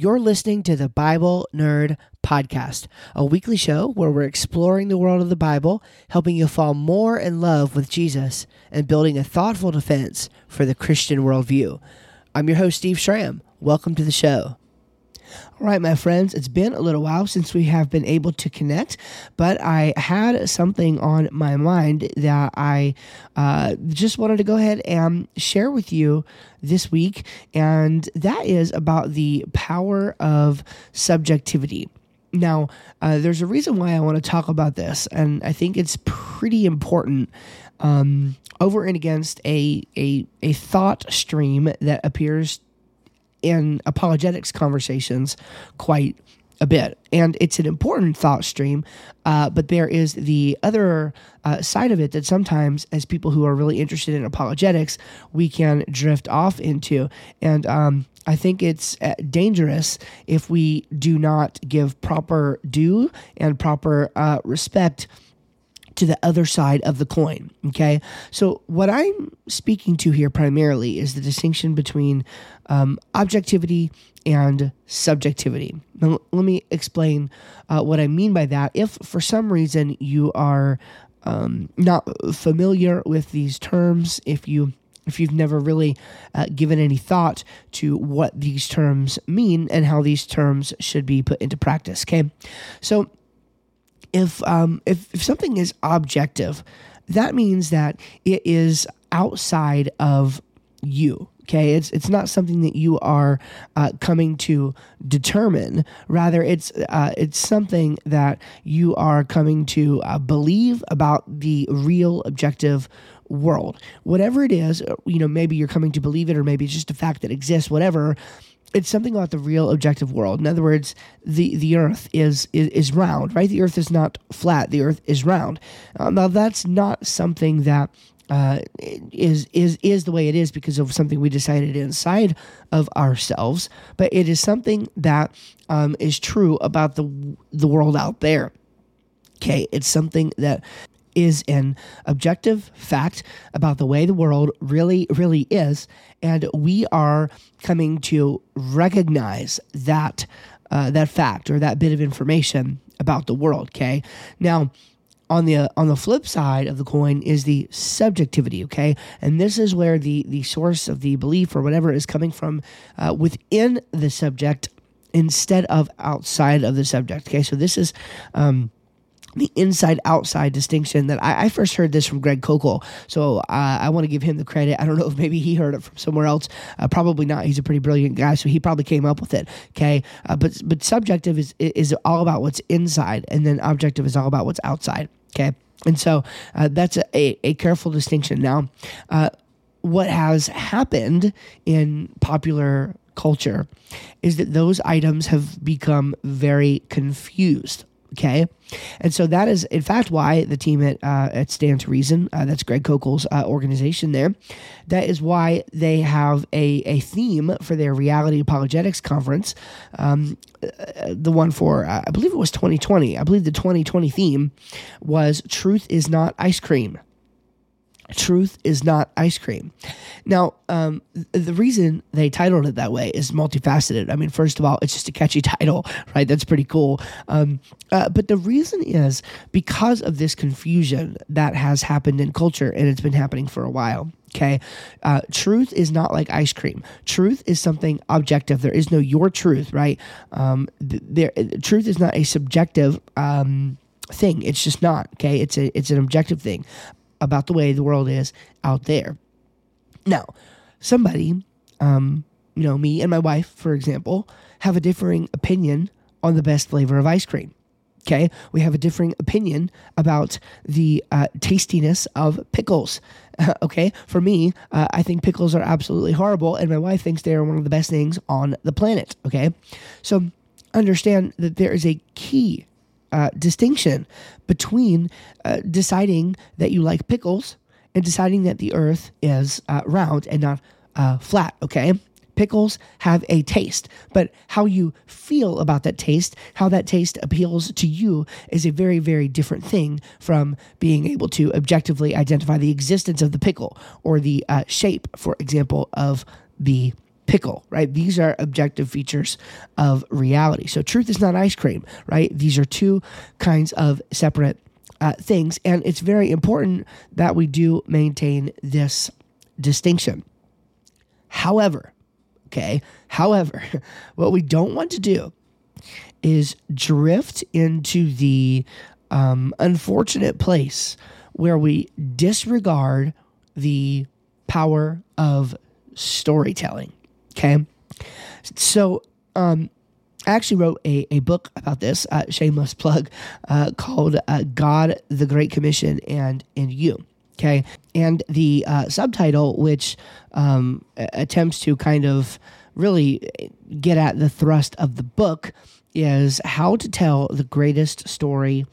You're listening to the Bible Nerd Podcast, a weekly show where we're exploring the world of the Bible, helping you fall more in love with Jesus, and building a thoughtful defense for the Christian worldview. I'm your host, Steve Schramm. Welcome to the show. All right, my friends, it's been a little while since we have been able to connect, but I had something on my mind that I just wanted to go ahead and share with you this week, and that is about the power of subjectivity. Now, there's a reason why I want to talk about this, and I think it's pretty important over and against a thought stream that appears in apologetics conversations quite a bit. And it's an important thought stream, but there is the other side of it that sometimes, as people who are really interested in apologetics, we can drift off into. And I think it's dangerous if we do not give proper due and proper respect to the other side of the coin, okay? So what I'm speaking to here primarily is the distinction between objectivity and subjectivity. Now, let me explain what I mean by that. If for some reason you are not familiar with these terms, if you've never really given any thought to what these terms mean and how these terms should be put into practice, okay? So If something is objective, that means that it is outside of you, okay? It's not something that you are coming to determine. Rather, it's something that you are coming to believe about the real objective world. Whatever it is, you know, maybe you're coming to believe it, or maybe it's just a fact that exists, whatever. It's something about the real objective world. In other words, the earth is round, right? The earth is not flat. The earth is round. Now, that's not something that is the way it is because of something we decided inside of ourselves, but it is something that is true about the world out there. Okay, it's something that is an objective fact about the way the world really, really is. And we are coming to recognize that that fact or that bit of information about the world, okay? Now, on the flip side of the coin is the subjectivity, okay? And this is where the source of the belief or whatever is coming from within the subject instead of outside of the subject, okay? So this is the inside-outside distinction that I first heard this from Greg Kokel, so I want to give him the credit. I don't know if maybe he heard it from somewhere else. Probably not. He's a pretty brilliant guy, so he probably came up with it, okay? But subjective is all about what's inside, and then objective is all about what's outside, okay? And so that's a careful distinction. Now, what has happened in popular culture is that those items have become very confused, okay? And so that is, in fact, why the team at Stand to Reason, that's Greg Kokel's organization there, that is why they have a theme for their Reality Apologetics Conference, the one for, I believe it was 2020. I believe the 2020 theme was Truth is Not Ice Cream. Truth is not ice cream. Now, the reason they titled it that way is multifaceted. I mean, first of all, it's just a catchy title, right? That's pretty cool. But the reason is because of this confusion that has happened in culture, and it's been happening for a while, okay? Truth is not like ice cream. Truth is something objective. There is no your truth, right? Truth is not a subjective thing. It's just not, okay? It's an objective thing about the way the world is out there. Now, somebody, you know, me and my wife, for example, have a differing opinion on the best flavor of ice cream, okay? We have a differing opinion about the tastiness of pickles, okay? For me, I think pickles are absolutely horrible, and my wife thinks they are one of the best things on the planet, okay? So understand that there is a key distinction between deciding that you like pickles and deciding that the earth is round and not flat, okay? Pickles have a taste, but how you feel about that taste, how that taste appeals to you is a very, very different thing from being able to objectively identify the existence of the pickle or the shape, for example, of the pickle, right? These are objective features of reality. So truth is not ice cream, right? These are two kinds of separate things. And it's very important that we do maintain this distinction. However, what we don't want to do is drift into the unfortunate place where we disregard the power of storytelling, okay? So I actually wrote a book about this, shameless plug, called God, the Great Commission and in You, okay? And the subtitle, which attempts to kind of really get at the thrust of the book, is how to tell the greatest story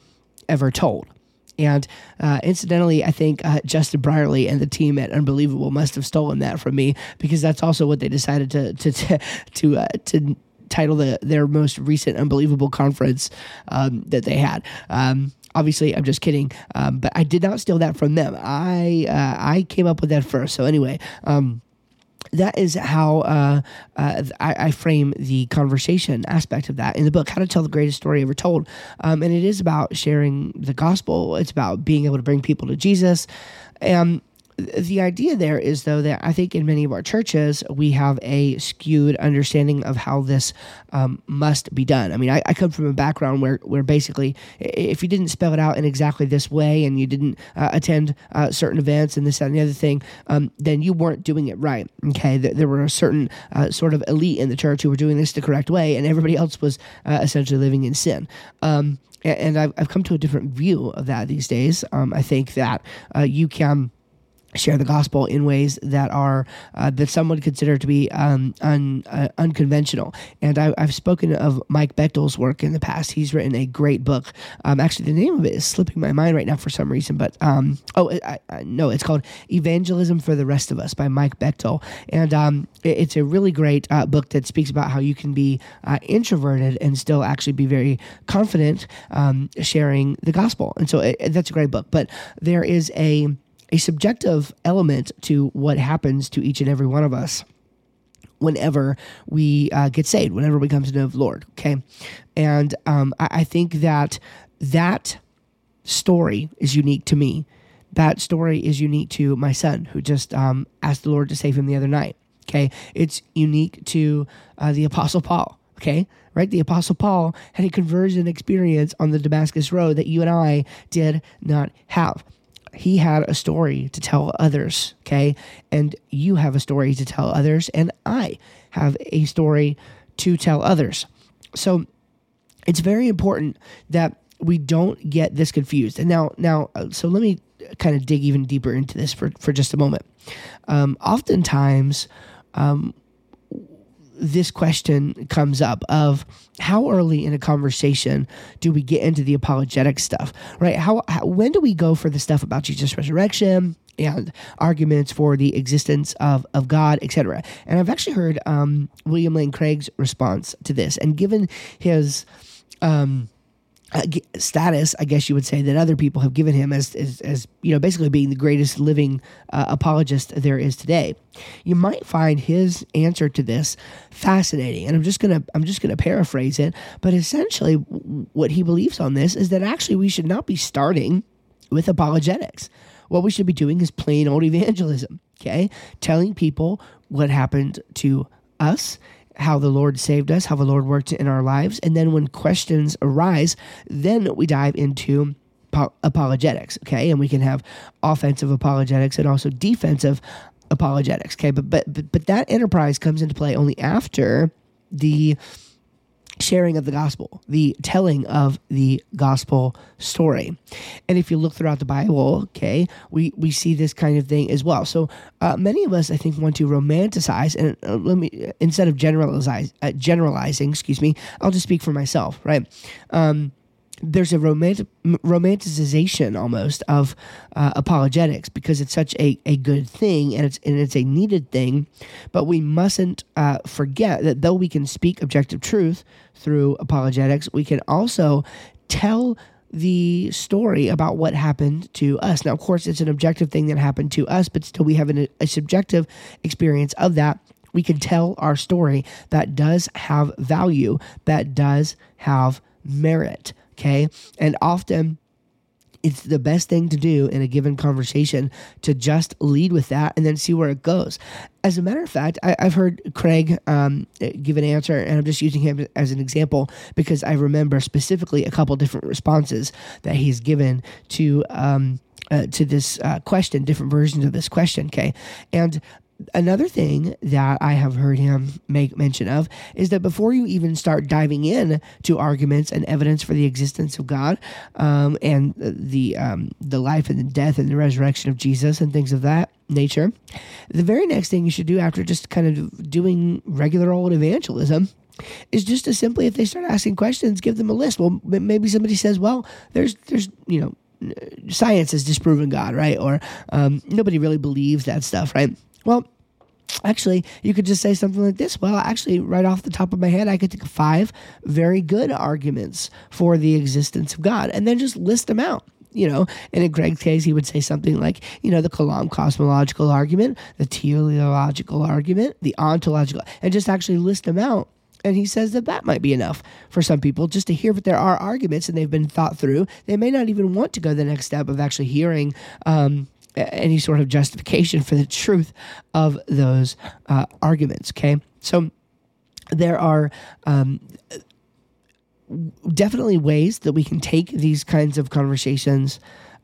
ever told. And incidentally, I think Justin Brierly and the team at Unbelievable must have stolen that from me, because that's also what they decided to title their most recent Unbelievable conference that they had. Obviously, I'm just kidding, but I did not steal that from them. I came up with that first. So anyway. That is how I frame the conversation aspect of that in the book, How to Tell the Greatest Story Ever Told. And it is about sharing the gospel. It's about being able to bring people to Jesus. The idea there is, though, that I think in many of our churches, we have a skewed understanding of how this must be done. I mean, I come from a background where basically, if you didn't spell it out in exactly this way and you didn't attend certain events and this, that, and the other thing, then you weren't doing it right, okay? There were a certain sort of elite in the church who were doing this the correct way, and everybody else was essentially living in sin. And I've come to a different view of that these days. I think that you can share the gospel in ways that are that some would consider to be unconventional. And I've spoken of Mike Bechtel's work in the past. He's written a great book. Actually, the name of it is slipping my mind right now for some reason, but it's called Evangelism for the Rest of Us by Mike Bechtel. And it's a really great book that speaks about how you can be introverted and still actually be very confident sharing the gospel. And so that's a great book. But there is a subjective element to what happens to each and every one of us whenever we get saved, whenever we come to know the Lord, okay? And I think that story is unique to me. That story is unique to my son, who just asked the Lord to save him the other night, okay? It's unique to the Apostle Paul, okay? Right? The Apostle Paul had a conversion experience on the Damascus Road that you and I did not have. He had a story to tell others, okay? And you have a story to tell others, and I have a story to tell others. So it's very important that we don't get this confused. And now, so let me kind of dig even deeper into this for just a moment. Oftentimes, this question comes up of how early in a conversation do we get into the apologetic stuff, right? How when do we go for the stuff about Jesus' resurrection and arguments for the existence of God, etc.? And I've actually heard William Lane Craig's response to this, and given his status, I guess you would say, that other people have given him as you know, basically being the greatest living apologist there is today, you might find his answer to this fascinating. And I'm just gonna paraphrase it, but essentially, what he believes on this is that actually we should not be starting with apologetics. What we should be doing is plain old evangelism, okay? Telling people what happened to us, how the Lord saved us, how the Lord worked in our lives. And then when questions arise, then we dive into apologetics, okay? And we can have offensive apologetics and also defensive apologetics, okay? But that enterprise comes into play only after the sharing of the gospel, the telling of the gospel story. And if you look throughout the Bible, okay, we see this kind of thing as well. So many of us, I think, want to romanticize, and instead of generalizing, I'll just speak for myself, right? There's a romanticization almost of apologetics because it's such a good thing, and it's a needed thing, but we mustn't forget that though we can speak objective truth through apologetics, we can also tell the story about what happened to us. Now, of course, it's an objective thing that happened to us, but still we have a subjective experience of that we can tell our story that does have value, that does have merit, okay? And often it's the best thing to do in a given conversation to just lead with that and then see where it goes. As a matter of fact, I've heard Craig give an answer, and I'm just using him as an example because I remember specifically a couple different responses that he's given to this question, different versions of this question, okay? And another thing that I have heard him make mention of is that before you even start diving in to arguments and evidence for the existence of God and the life and the death and the resurrection of Jesus and things of that nature, the very next thing you should do after just kind of doing regular old evangelism is just to simply, if they start asking questions, give them a list. Well, maybe somebody says, well, there's you know, science has disproven God, right? Or nobody really believes that stuff, right? Well, actually, you could just say something like this. Well, actually, right off the top of my head, I could think of 5 very good arguments for the existence of God, and then just list them out. You know, and in Greg's case, he would say something like, you know, the Kalam cosmological argument, the teleological argument, the ontological, and just actually list them out. And he says that that might be enough for some people just to hear that there are arguments and they've been thought through. They may not even want to go the next step of actually hearing any sort of justification for the truth of those arguments, okay? So there are definitely ways that we can take these kinds of conversations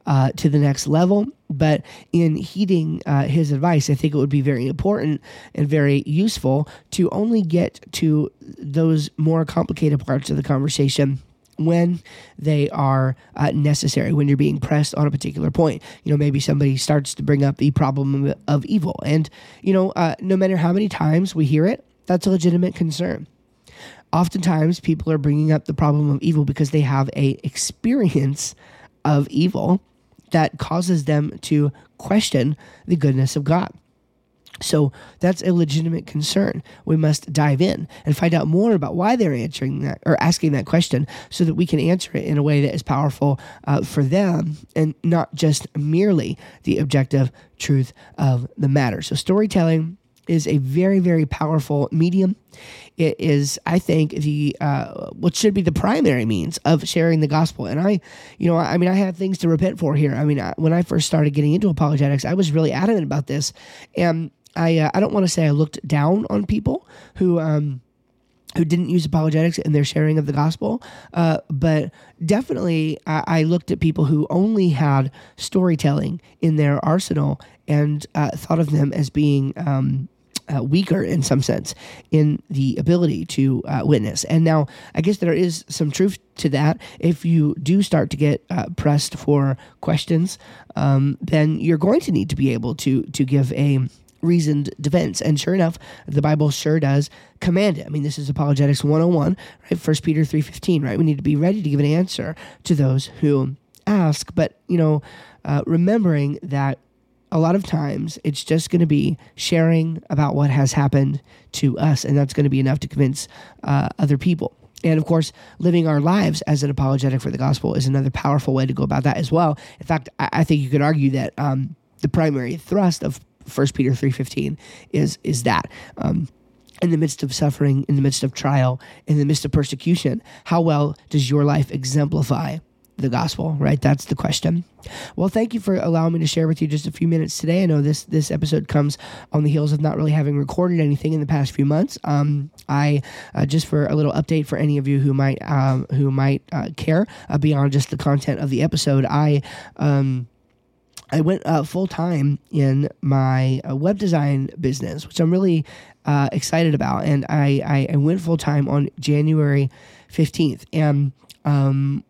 to the next level, but in heeding his advice, I think it would be very important and very useful to only get to those more complicated parts of the conversation when they are necessary, when you're being pressed on a particular point. You know, maybe somebody starts to bring up the problem of evil. And, you know, no matter how many times we hear it, that's a legitimate concern. Oftentimes, people are bringing up the problem of evil because they have an experience of evil that causes them to question the goodness of God. So that's a legitimate concern. We must dive in and find out more about why they're answering that or asking that question so that we can answer it in a way that is powerful for them and not just merely the objective truth of the matter. So storytelling is a very, very powerful medium. It is, I think, the what should be the primary means of sharing the gospel. And I have things to repent for here. I mean, when I first started getting into apologetics, I was really adamant about this. And I don't want to say I looked down on people who didn't use apologetics in their sharing of the gospel, but definitely I looked at people who only had storytelling in their arsenal and thought of them as being weaker in some sense in the ability to witness. And now I guess there is some truth to that. If you do start to get pressed for questions, then you're going to need to be able to give a reasoned defense. And sure enough, the Bible sure does command it. I mean, this is apologetics 101, right? 1 Peter 3:15, right? We need to be ready to give an answer to those who ask, but, you know, remembering that a lot of times it's just going to be sharing about what has happened to us, and that's going to be enough to convince other people. And of course, living our lives as an apologetic for the gospel is another powerful way to go about that as well. In fact, I think you could argue that the primary thrust of 1 Peter 3:15 is that in the midst of suffering, in the midst of trial, in the midst of persecution, how well does your life exemplify the gospel, right? That's the question. Well, thank you for allowing me to share with you just a few minutes today. I know this episode comes on the heels of not really having recorded anything in the past few months. I just for a little update for any of you who might care beyond just the content of the episode, I went full-time in my web design business, which I'm really excited about. And I went full-time on January 15th. And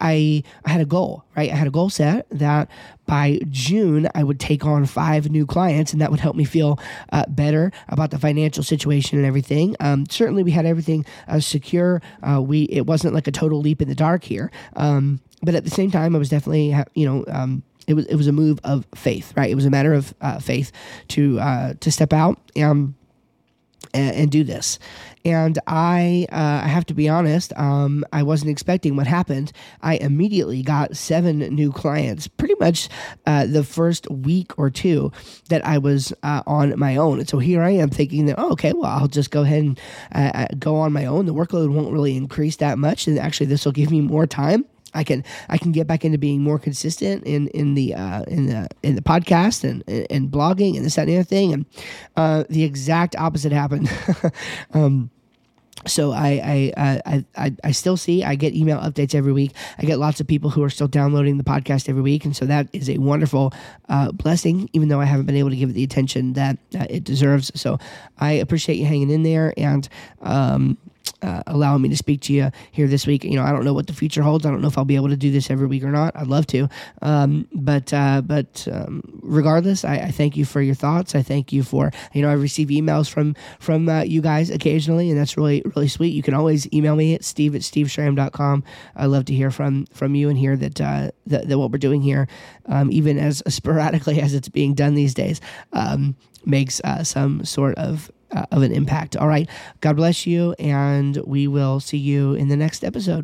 I had a goal, right? I had a goal set that by June, I would take on 5 new clients, and that would help me feel better about the financial situation and everything. Certainly, we had everything secure. It wasn't like a total leap in the dark here. But at the same time, I was definitely, it was a move of faith, right? It was a matter of faith to step out and do this. And I have to be honest, I wasn't expecting what happened. I immediately got 7 new clients, pretty much the first week or two that I was on my own. And so here I am thinking that, I'll just go ahead and go on my own. The workload won't really increase that much. And actually, this will give me more time. I can get back into being more consistent in the podcast and blogging and this, that, and the other thing. And the exact opposite happened. So I still see, I get email updates every week. I get lots of people who are still downloading the podcast every week. And so that is a wonderful blessing, even though I haven't been able to give it the attention that it deserves. So I appreciate you hanging in there and, allowing me to speak to you here this week. You know, I don't know what the future holds. I don't know if I'll be able to do this every week or not. I'd love to. But regardless, I thank you for your thoughts. I thank you for, I receive emails from you guys occasionally, and that's really, really sweet. You can always email me at steve@steveschramm.com. I love to hear from you and hear that what we're doing here, even as sporadically as it's being done these days, makes some sort of an impact. All right. God bless you, and we will see you in the next episode.